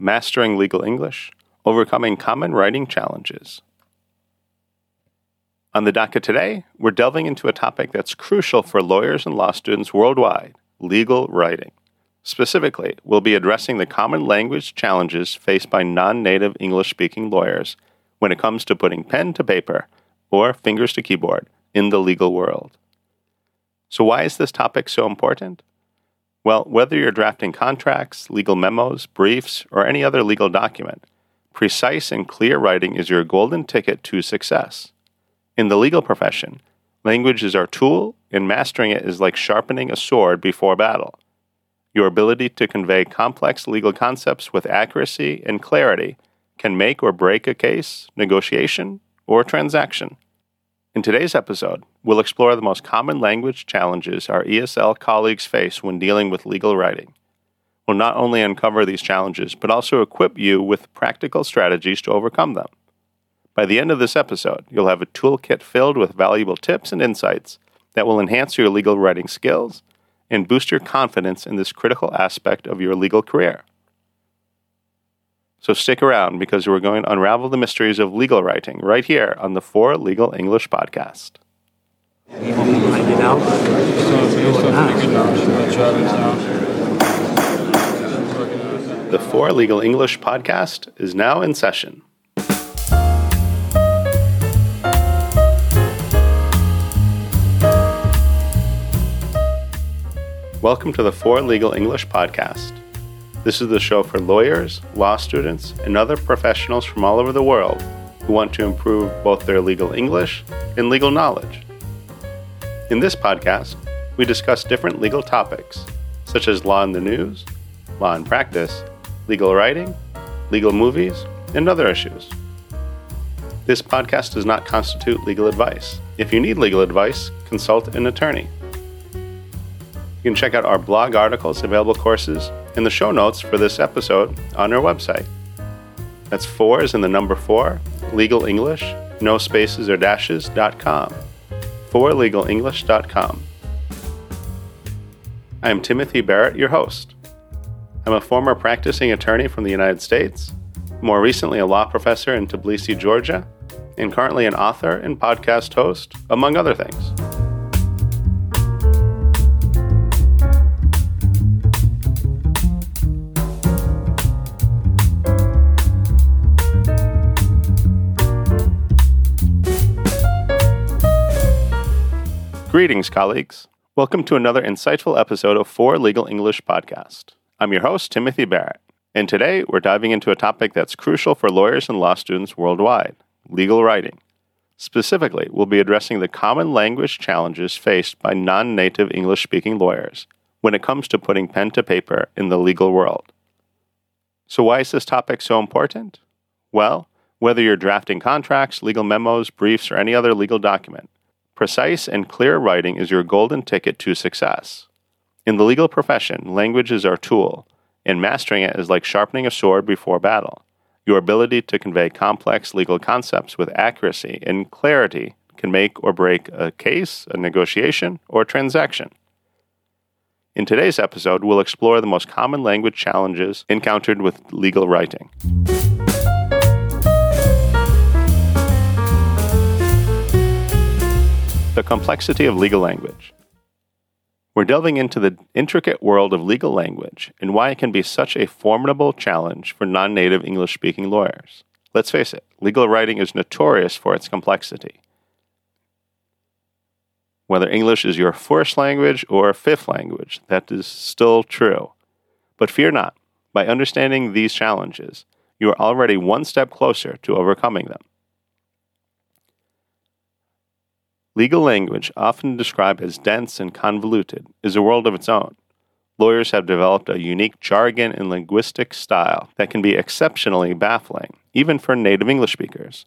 mastering legal English, overcoming common writing challenges. On the docket today, we're delving into a topic that's crucial for lawyers and law students worldwide, legal writing. Specifically, we'll be addressing the common language challenges faced by non-native English-speaking lawyers when it comes to putting pen to paper or fingers to keyboard in the legal world. So why is this topic so important? Well, whether you're drafting contracts, legal memos, briefs, or any other legal document, precise and clear writing is your golden ticket to success. In the legal profession, language is our tool, and mastering it is like sharpening a sword before battle. Your ability to convey complex legal concepts with accuracy and clarity can make or break a case, negotiation, or transaction. In today's episode, we'll explore the most common language challenges our ESL colleagues face when dealing with legal writing. We'll not only uncover these challenges, but also equip you with practical strategies to overcome them. By the end of this episode, you'll have a toolkit filled with valuable tips and insights that will enhance your legal writing skills and boost your confidence in this critical aspect of your legal career. So stick around, because we're going to unravel the mysteries of legal writing right here on the 4 Legal English Podcast. The 4 Legal English Podcast is now in session. Welcome to the 4 Legal English Podcast. This is the show for lawyers, law students, and other professionals from all over the world who want to improve both their legal English and legal knowledge. In this podcast, we discuss different legal topics, such as law in the news, law in practice, legal writing, legal movies, and other issues. This podcast does not constitute legal advice. If you need legal advice, consult an attorney. You can check out our blog articles, available courses, and the show notes for this episode on our website. That's 4 is in the number 4, Legal English, no spaces or dashes.com. 4legalenglish.com. I am Timothy Barrett, your host. I'm a former practicing attorney from the United States, more recently a law professor in Tbilisi, Georgia, and currently an author and podcast host, among other things. Greetings, colleagues. Welcome to another insightful episode of 4 Legal English Podcast. I'm your host, Timothy Barrett, and today we're diving into a topic that's crucial for lawyers and law students worldwide, legal writing. Specifically, we'll be addressing the common language challenges faced by non-native English-speaking lawyers when it comes to putting pen to paper in the legal world. So why is this topic so important? Well, whether you're drafting contracts, legal memos, briefs, or any other legal document, precise and clear writing is your golden ticket to success. In the legal profession, language is our tool, and mastering it is like sharpening a sword before battle. Your ability to convey complex legal concepts with accuracy and clarity can make or break a case, a negotiation, or transaction. In today's episode, we'll explore the most common language challenges encountered with legal writing. The complexity of legal language. We're delving into the intricate world of legal language and why it can be such a formidable challenge for non-native English-speaking lawyers. Let's face it, legal writing is notorious for its complexity. Whether English is your first language or fifth language, that is still true. But fear not, by understanding these challenges, you are already one step closer to overcoming them. Legal language, often described as dense and convoluted, is a world of its own. Lawyers have developed a unique jargon and linguistic style that can be exceptionally baffling, even for native English speakers.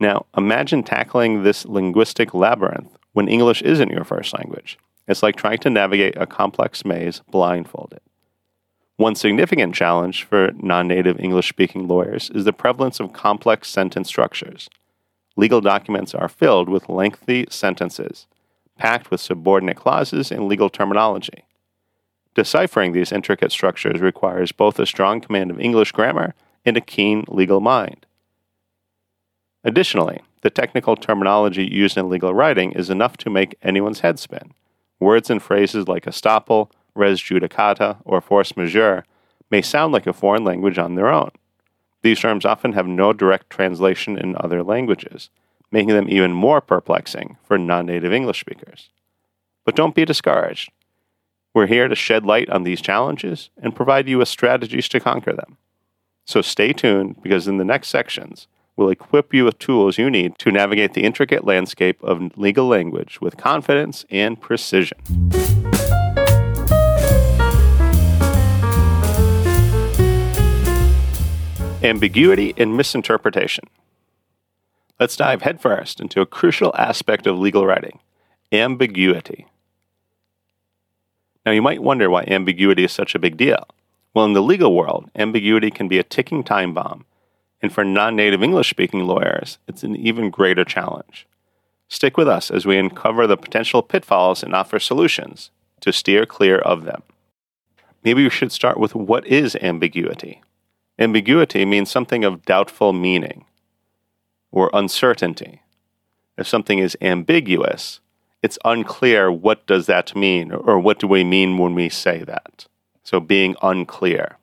Now, imagine tackling this linguistic labyrinth when English isn't your first language. It's like trying to navigate a complex maze blindfolded. One significant challenge for non-native English-speaking lawyers is the prevalence of complex sentence structures. Legal documents are filled with lengthy sentences, packed with subordinate clauses and legal terminology. Deciphering these intricate structures requires both a strong command of English grammar and a keen legal mind. Additionally, the technical terminology used in legal writing is enough to make anyone's head spin. Words and phrases like estoppel, res judicata, or force majeure may sound like a foreign language on their own. These terms often have no direct translation in other languages, making them even more perplexing for non-native English speakers. But don't be discouraged. We're here to shed light on these challenges and provide you with strategies to conquer them. So stay tuned, because in the next sections, we'll equip you with tools you need to navigate the intricate landscape of legal language with confidence and precision. Ambiguity and misinterpretation. Let's dive headfirst into a crucial aspect of legal writing, ambiguity. Now, you might wonder why ambiguity is such a big deal. Well, in the legal world, ambiguity can be a ticking time bomb, and for non-native English-speaking lawyers, it's an even greater challenge. Stick with us as we uncover the potential pitfalls and offer solutions to steer clear of them. Maybe we should start with what is ambiguity. Ambiguity means something of doubtful meaning or uncertainty. If something is ambiguous, it's unclear what does that mean, or what do we mean when we say that. So being unclear.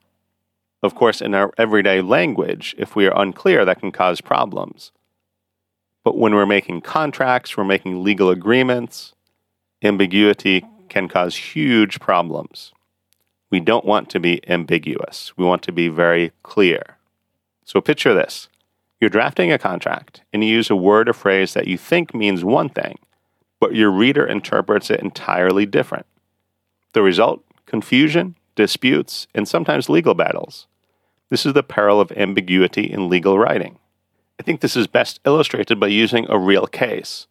Of course, in our everyday language, if we are unclear, that can cause problems. But when we're making contracts, we're making legal agreements, ambiguity can cause huge problems. We don't want to be ambiguous. We want to be very clear. So picture this. You're drafting a contract, and you use a word or phrase that you think means one thing, but your reader interprets it entirely different. The result? Confusion, disputes, and sometimes legal battles. This is the peril of ambiguity in legal writing. I think this is best illustrated by using a real case.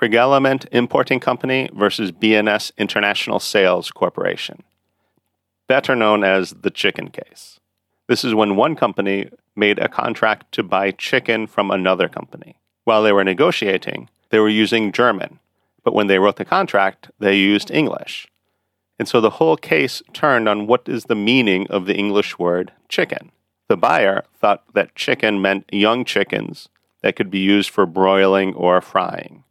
Fregelement Importing Company versus BNS International Sales Corporation, better known as the chicken case. This is when one company made a contract to buy chicken from another company. While they were negotiating, they were using German, but when they wrote the contract, they used English. And so the whole case turned on what is the meaning of the English word chicken. The buyer thought that chicken meant young chickens that could be used for broiling or frying.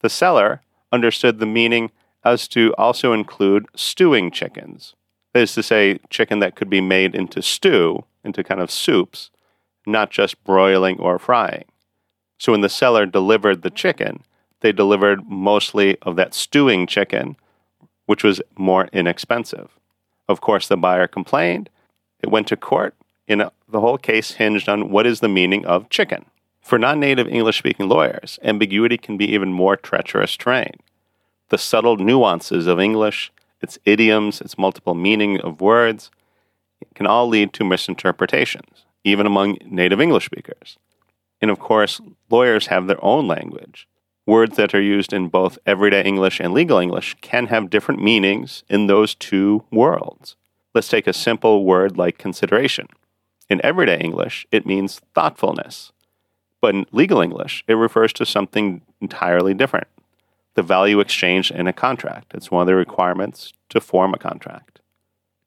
The seller understood the meaning as to also include stewing chickens. That is to say, chicken that could be made into stew, into kind of soups, not just broiling or frying. So when the seller delivered the chicken, they delivered mostly of that stewing chicken, which was more inexpensive. Of course, the buyer complained. It went to court, and the whole case hinged on what is the meaning of chicken. For non-native English-speaking lawyers, ambiguity can be even more treacherous terrain. The subtle nuances of English, its idioms, its multiple meaning of words, can all lead to misinterpretations, even among native English speakers. And of course, lawyers have their own language. Words that are used in both everyday English and legal English can have different meanings in those two worlds. Let's take a simple word like consideration. In everyday English, it means thoughtfulness. But in legal English, it refers to something entirely different. The value exchanged in a contract. It's one of the requirements to form a contract.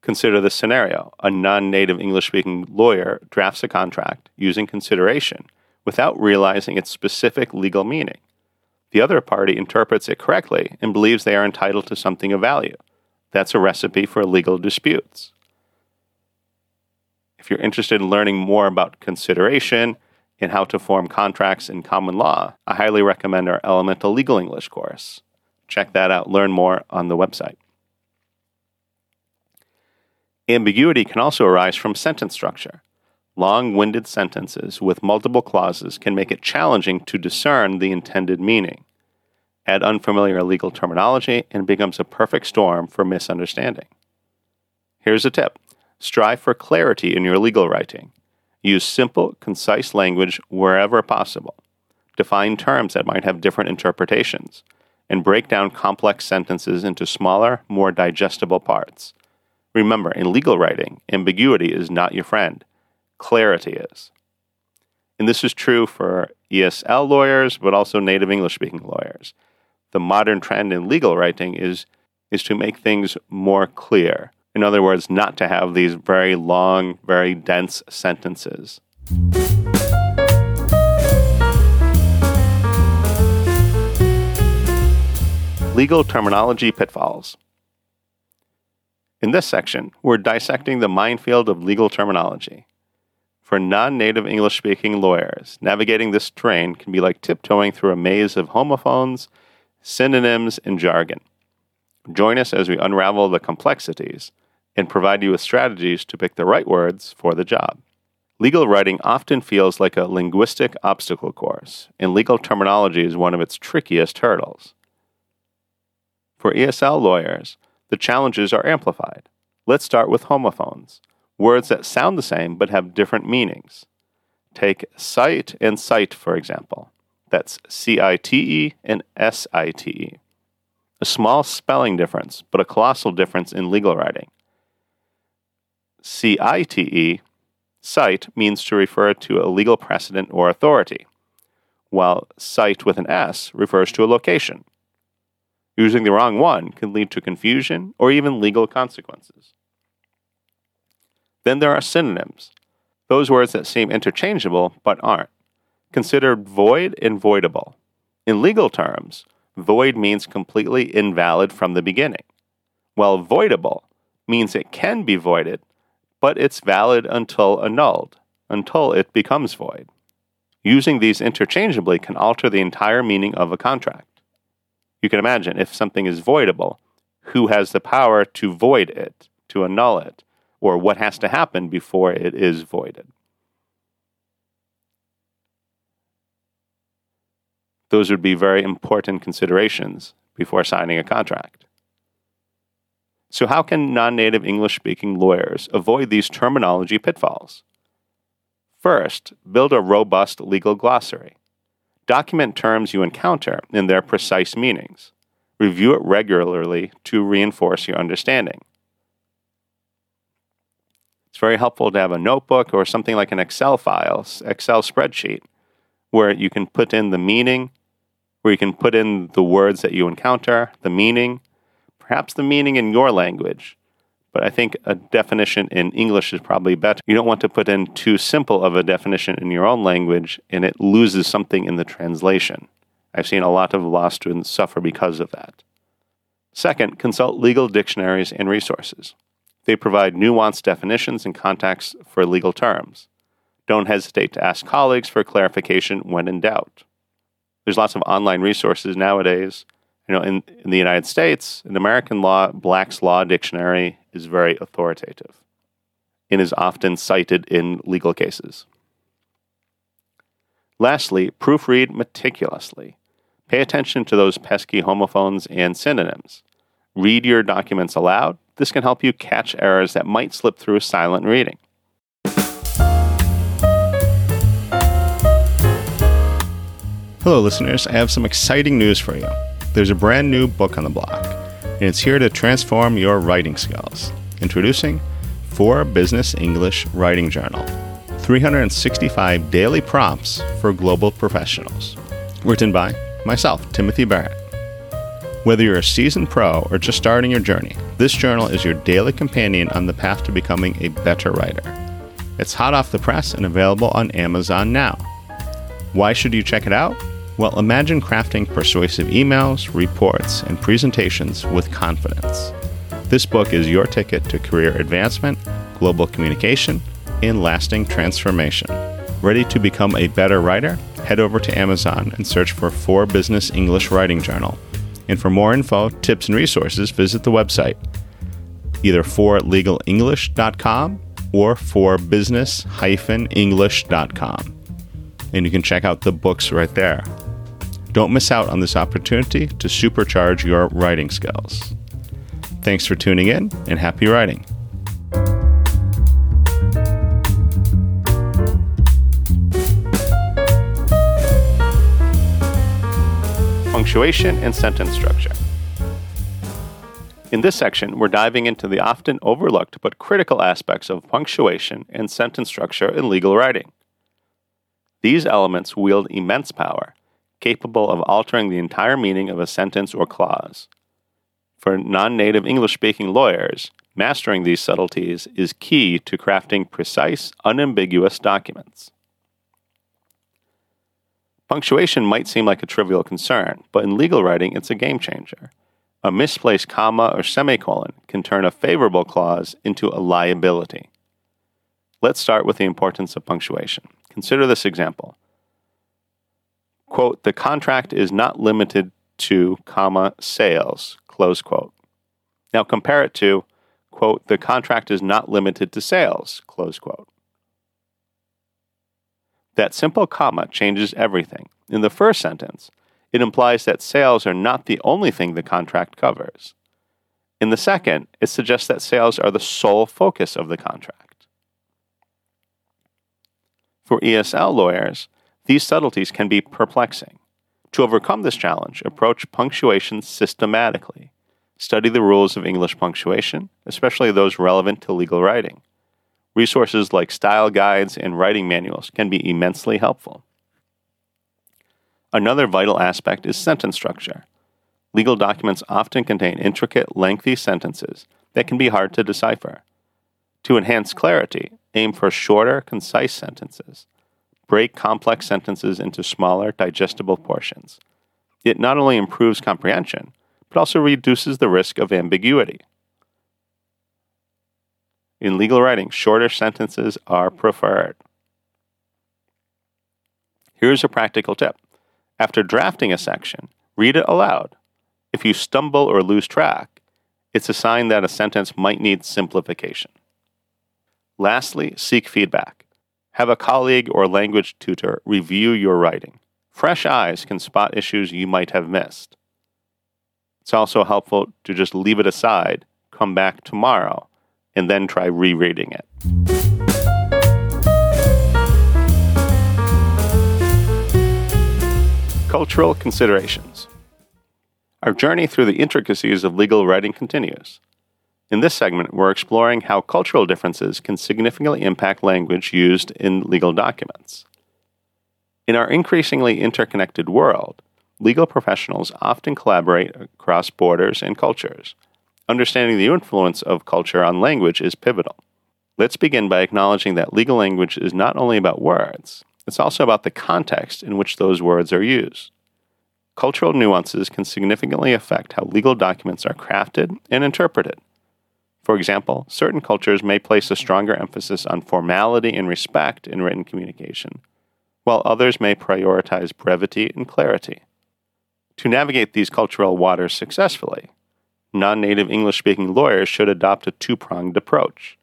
Consider this scenario. A non-native English-speaking lawyer drafts a contract using consideration without realizing its specific legal meaning. The other party interprets it correctly and believes they are entitled to something of value. That's a recipe for legal disputes. If you're interested in learning more about consideration and how to form contracts in common law, I highly recommend our Elemental Legal English course. Check that out. Learn more on the website. Ambiguity can also arise from sentence structure. Long-winded sentences with multiple clauses can make it challenging to discern the intended meaning. Add unfamiliar legal terminology, and it becomes a perfect storm for misunderstanding. Here's a tip. Strive for clarity in your legal writing. Use simple, concise language wherever possible. Define terms that might have different interpretations, and break down complex sentences into smaller, more digestible parts. Remember, in legal writing, ambiguity is not your friend. Clarity is. And this is true for ESL lawyers, but also native English-speaking lawyers. The modern trend in legal writing is is to make things more clear. In other words, not to have these very long, very dense sentences. Legal terminology pitfalls. In this section, we're dissecting the minefield of legal terminology. For non-native English-speaking lawyers, navigating this terrain can be like tiptoeing through a maze of homophones, synonyms, and jargon. Join us as we unravel the complexities and provide you with strategies to pick the right words for the job. Legal writing often feels like a linguistic obstacle course, and legal terminology is one of its trickiest hurdles. For ESL lawyers, the challenges are amplified. Let's start with homophones, words that sound the same but have different meanings. Take site and cite, for example. That's C-I-T-E and S-I-T-E. A small spelling difference, but a colossal difference in legal writing. C-I-T-E, cite, means to refer to a legal precedent or authority, while cite with an S refers to a location. Using the wrong one can lead to confusion or even legal consequences. Then there are synonyms, those words that seem interchangeable but aren't. Consider void and voidable. In legal terms, void means completely invalid from the beginning, while voidable means it can be voided, but it's valid until annulled, until it becomes void. Using these interchangeably can alter the entire meaning of a contract. You can imagine if something is voidable, who has the power to void it, to annul it, or what has to happen before it is voided. Those would be very important considerations before signing a contract. So how can non-native English-speaking lawyers avoid these terminology pitfalls? First, build a robust legal glossary. Document terms you encounter in their precise meanings. Review it regularly to reinforce your understanding. It's very helpful to have a notebook or something like an Excel spreadsheet, where you can put in the meaning, where you can put in the words that you encounter, the meaning, perhaps the meaning in your language, but I think a definition in English is probably better. You don't want to put in too simple of a definition in your own language, and it loses something in the translation. I've seen a lot of law students suffer because of that. Second, consult legal dictionaries and resources. They provide nuanced definitions and contexts for legal terms. Don't hesitate to ask colleagues for clarification when in doubt. There's lots of online resources nowadays. In the United States, in American law, Black's Law Dictionary is very authoritative and is often cited in legal cases. Lastly, proofread meticulously. Pay attention to those pesky homophones and synonyms. Read your documents aloud. This can help you catch errors that might slip through silent reading. Hello, listeners. I have some exciting news for you. There's a brand new book on the block, and it's here to transform your writing skills. Introducing 4 Business English Writing Journal, 365 daily prompts for global professionals. Written by myself, Timothy Barrett. Whether you're a seasoned pro or just starting your journey, this journal is your daily companion on the path to becoming a better writer. It's hot off the press and available on Amazon now. Why should you check it out? Well, imagine crafting persuasive emails, reports, and presentations with confidence. This book is your ticket to career advancement, global communication, and lasting transformation. Ready to become a better writer? Head over to Amazon and search for 4 Business English Writing Journal. And for more info, tips, and resources, visit the website, either 4legalenglish.com or 4business-english.com. And you can check out the books right there. Don't miss out on this opportunity to supercharge your writing skills. Thanks for tuning in, and happy writing. Punctuation and sentence structure. In this section, we're diving into the often overlooked but critical aspects of punctuation and sentence structure in legal writing. These elements wield immense power, capable of altering the entire meaning of a sentence or clause. For non-native English-speaking lawyers, mastering these subtleties is key to crafting precise, unambiguous documents. Punctuation might seem like a trivial concern, but in legal writing, it's a game-changer. A misplaced comma or semicolon can turn a favorable clause into a liability. Let's start with the importance of punctuation. Consider this example. Quote, the contract is not limited to, comma, sales, close quote. Now compare it to, quote, the contract is not limited to sales, close quote. That simple comma changes everything. In the first sentence, it implies that sales are not the only thing the contract covers. In the second, it suggests that sales are the sole focus of the contract. For ESL lawyers, these subtleties can be perplexing. To overcome this challenge, approach punctuation systematically. Study the rules of English punctuation, especially those relevant to legal writing. Resources like style guides and writing manuals can be immensely helpful. Another vital aspect is sentence structure. Legal documents often contain intricate, lengthy sentences that can be hard to decipher. To enhance clarity, aim for shorter, concise sentences. Break complex sentences into smaller, digestible portions. It not only improves comprehension, but also reduces the risk of ambiguity. In legal writing, shorter sentences are preferred. Here's a practical tip. After drafting a section, read it aloud. If you stumble or lose track, it's a sign that a sentence might need simplification. Lastly, seek feedback. Have a colleague or language tutor review your writing. Fresh eyes can spot issues you might have missed. It's also helpful to just leave it aside, come back tomorrow, and then try rereading it. Cultural considerations. Our journey through the intricacies of legal writing continues. In this segment, we're exploring how cultural differences can significantly impact language used in legal documents. In our increasingly interconnected world, legal professionals often collaborate across borders and cultures. Understanding the influence of culture on language is pivotal. Let's begin by acknowledging that legal language is not only about words, it's also about the context in which those words are used. Cultural nuances can significantly affect how legal documents are crafted and interpreted. For example, certain cultures may place a stronger emphasis on formality and respect in written communication, while others may prioritize brevity and clarity. To navigate these cultural waters successfully, non-native English-speaking lawyers should adopt a two-pronged approach.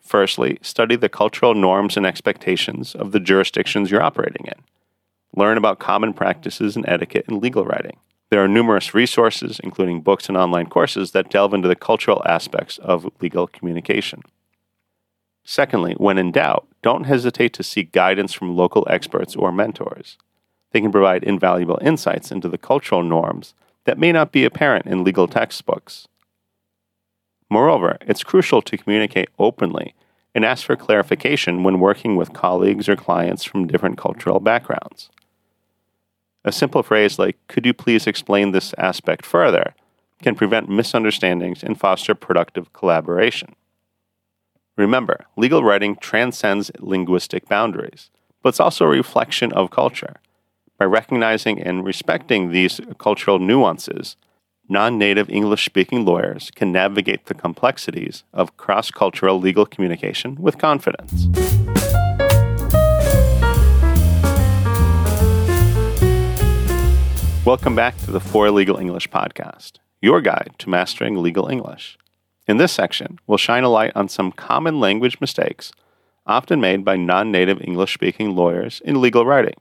Firstly, study the cultural norms and expectations of the jurisdictions you're operating in. Learn about common practices and etiquette in legal writing. There are numerous resources, including books and online courses, that delve into the cultural aspects of legal communication. Secondly, when in doubt, don't hesitate to seek guidance from local experts or mentors. They can provide invaluable insights into the cultural norms that may not be apparent in legal textbooks. Moreover, it's crucial to communicate openly and ask for clarification when working with colleagues or clients from different cultural backgrounds. A simple phrase like, could you please explain this aspect further, can prevent misunderstandings and foster productive collaboration. Remember, legal writing transcends linguistic boundaries, but it's also a reflection of culture. By recognizing and respecting these cultural nuances, non-native English-speaking lawyers can navigate the complexities of cross-cultural legal communication with confidence. Welcome back to the 4 Legal English Podcast, your guide to mastering legal English. In this section, we'll shine a light on some common language mistakes often made by non-native English-speaking lawyers in legal writing.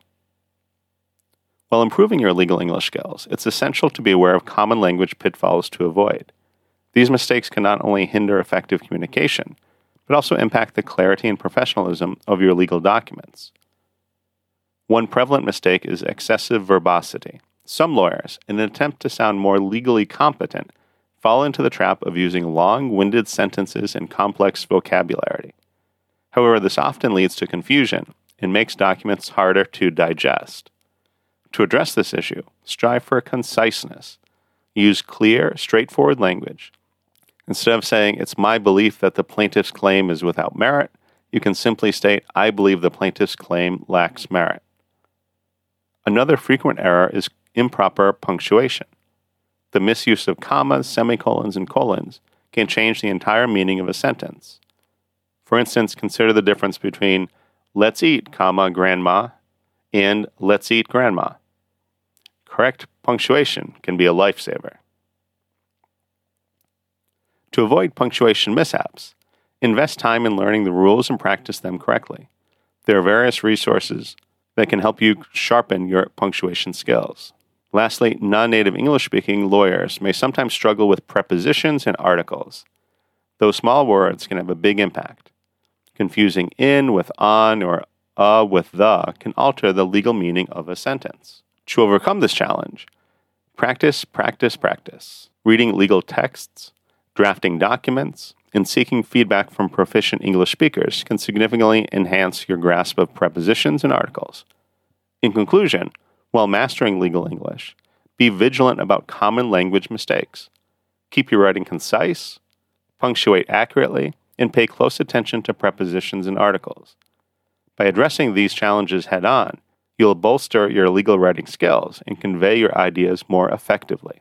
While improving your legal English skills, it's essential to be aware of common language pitfalls to avoid. These mistakes can not only hinder effective communication, but also impact the clarity and professionalism of your legal documents. One prevalent mistake is excessive verbosity. Some lawyers, in an attempt to sound more legally competent, fall into the trap of using long-winded sentences and complex vocabulary. However, this often leads to confusion and makes documents harder to digest. To address this issue, strive for conciseness. Use clear, straightforward language. Instead of saying, it's my belief that the plaintiff's claim is without merit, you can simply state, I believe the plaintiff's claim lacks merit. Another frequent error is improper punctuation. The misuse of commas, semicolons, and colons can change the entire meaning of a sentence. For instance, consider the difference between let's eat, comma, grandma, and let's eat grandma. Correct punctuation can be a lifesaver. To avoid punctuation mishaps, invest time in learning the rules and practice them correctly. There are various resources that can help you sharpen your punctuation skills. Lastly, non-native English-speaking lawyers may sometimes struggle with prepositions and articles. Those small words can have a big impact. Confusing in with on or with the can alter the legal meaning of a sentence. To overcome this challenge, practice. Reading legal texts, drafting documents, and seeking feedback from proficient English speakers can significantly enhance your grasp of prepositions and articles. In conclusion, while mastering legal English, be vigilant about common language mistakes. Keep your writing concise, punctuate accurately, and pay close attention to prepositions and articles. By addressing these challenges head-on, you'll bolster your legal writing skills and convey your ideas more effectively.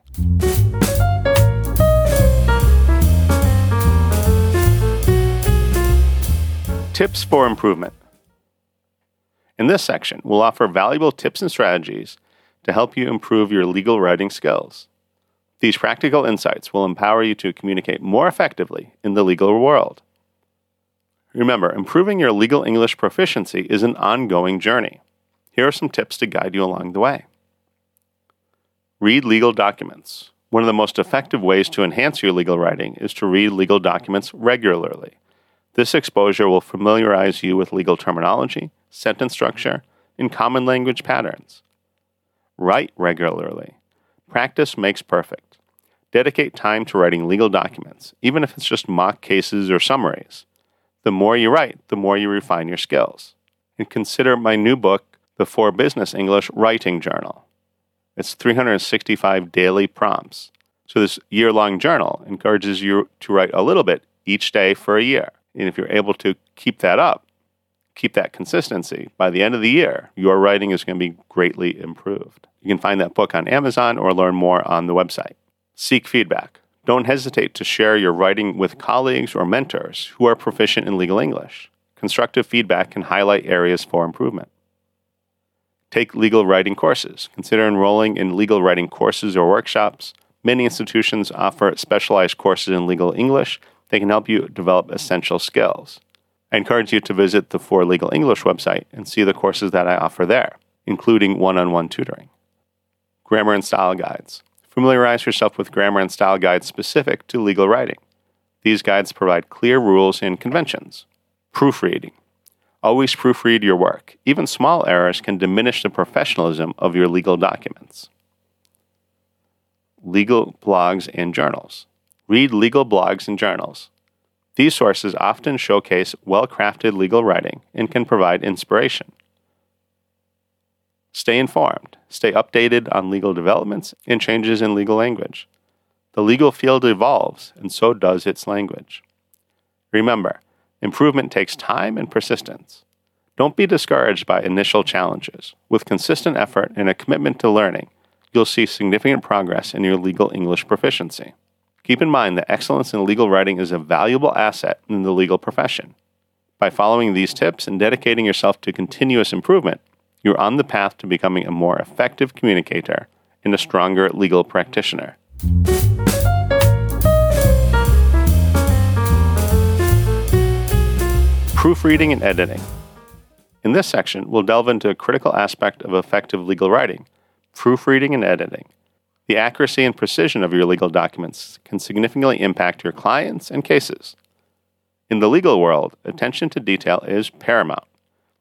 Tips for improvement. In this section, we'll offer valuable tips and strategies to help you improve your legal writing skills. These practical insights will empower you to communicate more effectively in the legal world. Remember, improving your legal English proficiency is an ongoing journey. Here are some tips to guide you along the way. Read legal documents. One of the most effective ways to enhance your legal writing is to read legal documents regularly. This exposure will familiarize you with legal terminology, sentence structure, and common language patterns. Write regularly. Practice makes perfect. Dedicate time to writing legal documents, even if it's just mock cases or summaries. The more you write, the more you refine your skills. And consider my new book, the 4 Business English Writing Journal. It's 365 daily prompts. So this year-long journal encourages you to write a little bit each day for a year. And if you're able to keep that up, keep that consistency, by the end of the year, your writing is going to be greatly improved. You can find that book on Amazon or learn more on the website. Seek feedback. Don't hesitate to share your writing with colleagues or mentors who are proficient in legal English. Constructive feedback can highlight areas for improvement. Take legal writing courses. Consider enrolling in legal writing courses or workshops. Many institutions offer specialized courses in legal English. They can help you develop essential skills. I encourage you to visit the 4 Legal English website and see the courses that I offer there, including one-on-one tutoring. Grammar and style guides. Familiarize yourself with grammar and style guides specific to legal writing. These guides provide clear rules and conventions. Proofreading. Always proofread your work. Even small errors can diminish the professionalism of your legal documents. Legal blogs and journals. Read legal blogs and journals. These sources often showcase well-crafted legal writing and can provide inspiration. Stay informed. Stay updated on legal developments and changes in legal language. The legal field evolves, and so does its language. Remember, improvement takes time and persistence. Don't be discouraged by initial challenges. With consistent effort and a commitment to learning, you'll see significant progress in your legal English proficiency. Keep in mind that excellence in legal writing is a valuable asset in the legal profession. By following these tips and dedicating yourself to continuous improvement, you're on the path to becoming a more effective communicator and a stronger legal practitioner. Proofreading and editing. In this section, we'll delve into a critical aspect of effective legal writing, proofreading and editing. The accuracy and precision of your legal documents can significantly impact your clients and cases. In the legal world, attention to detail is paramount.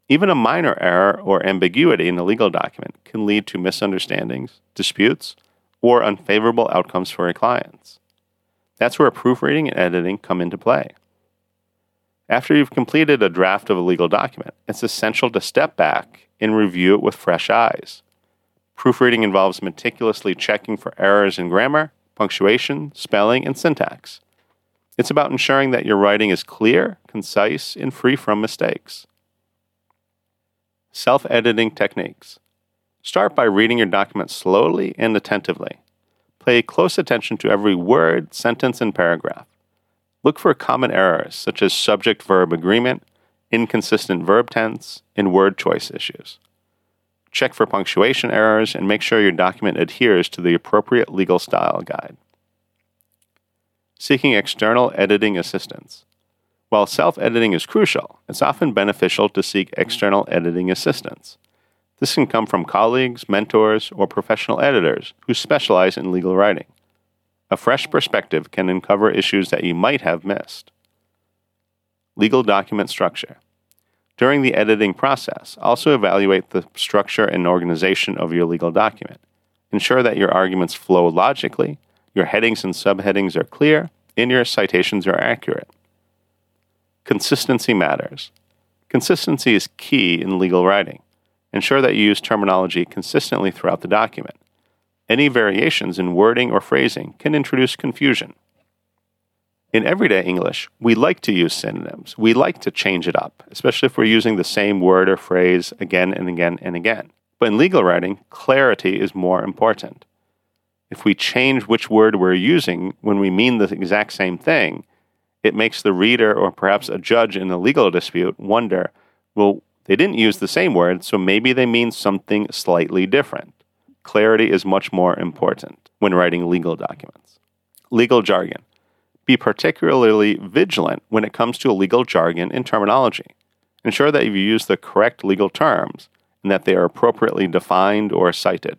Even a minor error or ambiguity in a legal document can lead to misunderstandings, disputes, or unfavorable outcomes for your clients. That's where proofreading and editing come into play. After you've completed a draft of a legal document, it's essential to step back and review it with fresh eyes. Proofreading involves meticulously checking for errors in grammar, punctuation, spelling, and syntax. It's about ensuring that your writing is clear, concise, and free from mistakes. Self-editing techniques. Start by reading your document slowly and attentively. Pay close attention to every word, sentence, and paragraph. Look for common errors such as subject-verb agreement, inconsistent verb tense, and word choice issues. Check for punctuation errors and make sure your document adheres to the appropriate legal style guide. Seeking external editing assistance. While self-editing is crucial, it's often beneficial to seek external editing assistance. This can come from colleagues, mentors, or professional editors who specialize in legal writing. A fresh perspective can uncover issues that you might have missed. Legal document structure. During the editing process, also evaluate the structure and organization of your legal document. Ensure that your arguments flow logically, your headings and subheadings are clear, and your citations are accurate. Consistency matters. Consistency is key in legal writing. Ensure that you use terminology consistently throughout the document. Any variations in wording or phrasing can introduce confusion. In everyday English, we like to use synonyms. We like to change it up, especially if we're using the same word or phrase again and again and again. But in legal writing, clarity is more important. If we change which word we're using when we mean the exact same thing, it makes the reader or perhaps a judge in a legal dispute wonder, well, they didn't use the same word, so maybe they mean something slightly different. Clarity is much more important when writing legal documents. Legal jargon. Be particularly vigilant when it comes to legal jargon and terminology. Ensure that you use the correct legal terms and that they are appropriately defined or cited.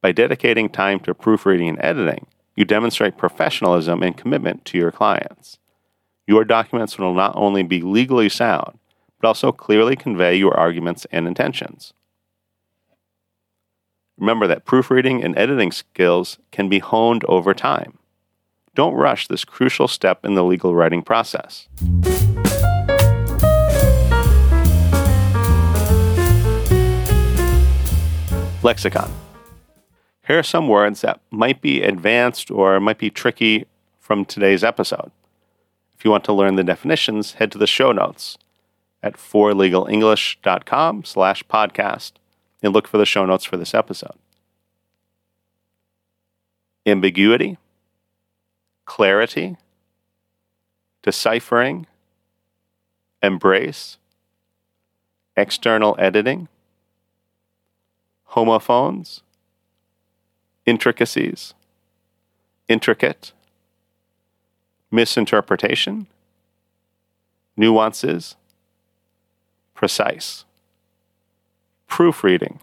By dedicating time to proofreading and editing, you demonstrate professionalism and commitment to your clients. Your documents will not only be legally sound, but also clearly convey your arguments and intentions. Remember that proofreading and editing skills can be honed over time. Don't rush this crucial step in the legal writing process. Lexicon. Here are some words that might be advanced or might be tricky from today's episode. If you want to learn the definitions, head to the show notes at 4legalenglish.com/podcast and look for the show notes for this episode. Ambiguity, clarity, deciphering, embrace, external editing, homophones, intricacies, intricate, misinterpretation, nuances, precise, proofreading,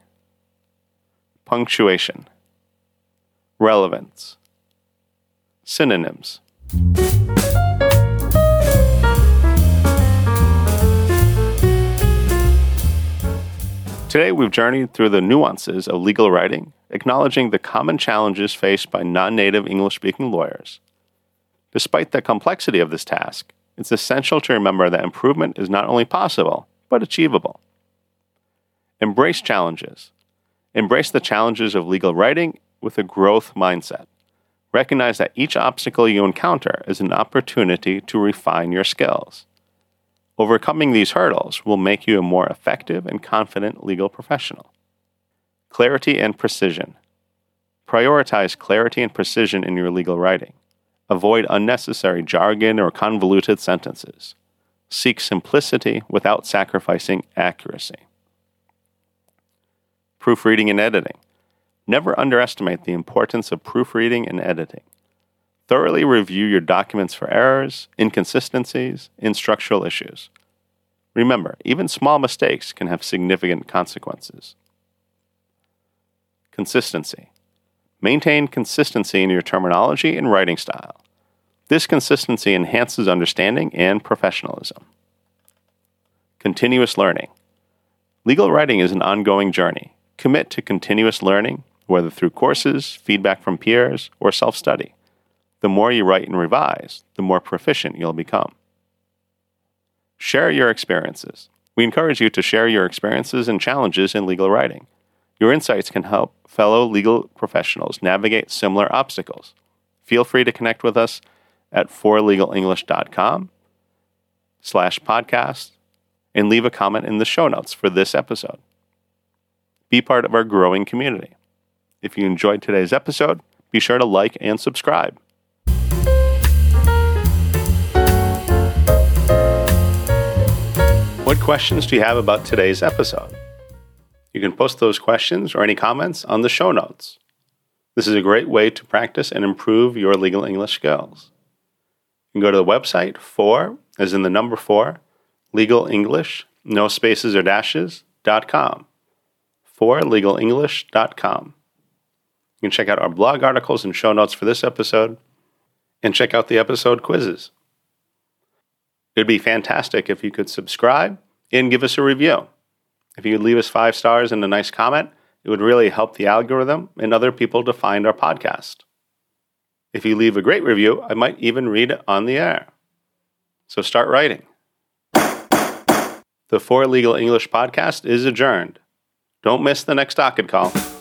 punctuation, relevance, synonyms. Today, we've journeyed through the nuances of legal writing, acknowledging the common challenges faced by non-native English-speaking lawyers. Despite the complexity of this task, it's essential to remember that improvement is not only possible, but achievable. Embrace challenges. Embrace the challenges of legal writing with a growth mindset. Recognize that each obstacle you encounter is an opportunity to refine your skills. Overcoming these hurdles will make you a more effective and confident legal professional. Clarity and precision. Prioritize clarity and precision in your legal writing. Avoid unnecessary jargon or convoluted sentences. Seek simplicity without sacrificing accuracy. Proofreading and editing. Never underestimate the importance of proofreading and editing. Thoroughly review your documents for errors, inconsistencies, and structural issues. Remember, even small mistakes can have significant consequences. Consistency. Maintain consistency in your terminology and writing style. This consistency enhances understanding and professionalism. Continuous learning. Legal writing is an ongoing journey. Commit to continuous learning, whether through courses, feedback from peers, or self-study. The more you write and revise, the more proficient you'll become. Share your experiences. We encourage you to share your experiences and challenges in legal writing. Your insights can help fellow legal professionals navigate similar obstacles. Feel free to connect with us at 4legalenglish.com/podcast and leave a comment in the show notes for this episode. Be part of our growing community. If you enjoyed today's episode, be sure to like and subscribe. What questions do you have about today's episode? You can post those questions or any comments on the show notes. This is a great way to practice and improve your legal English skills. You can go to the website 4, as in the number 4, legalenglish, no spaces or dashes, .com. 4legalenglish.com. You can check out our blog articles and show notes for this episode, and check out the episode quizzes. It would be fantastic if you could subscribe and give us a review. If you would leave us 5 stars and a nice comment, it would really help the algorithm and other people to find our podcast. If you leave a great review, I might even read it on the air. So start writing. The 4 Legal English Podcast is adjourned. Don't miss the next docket call.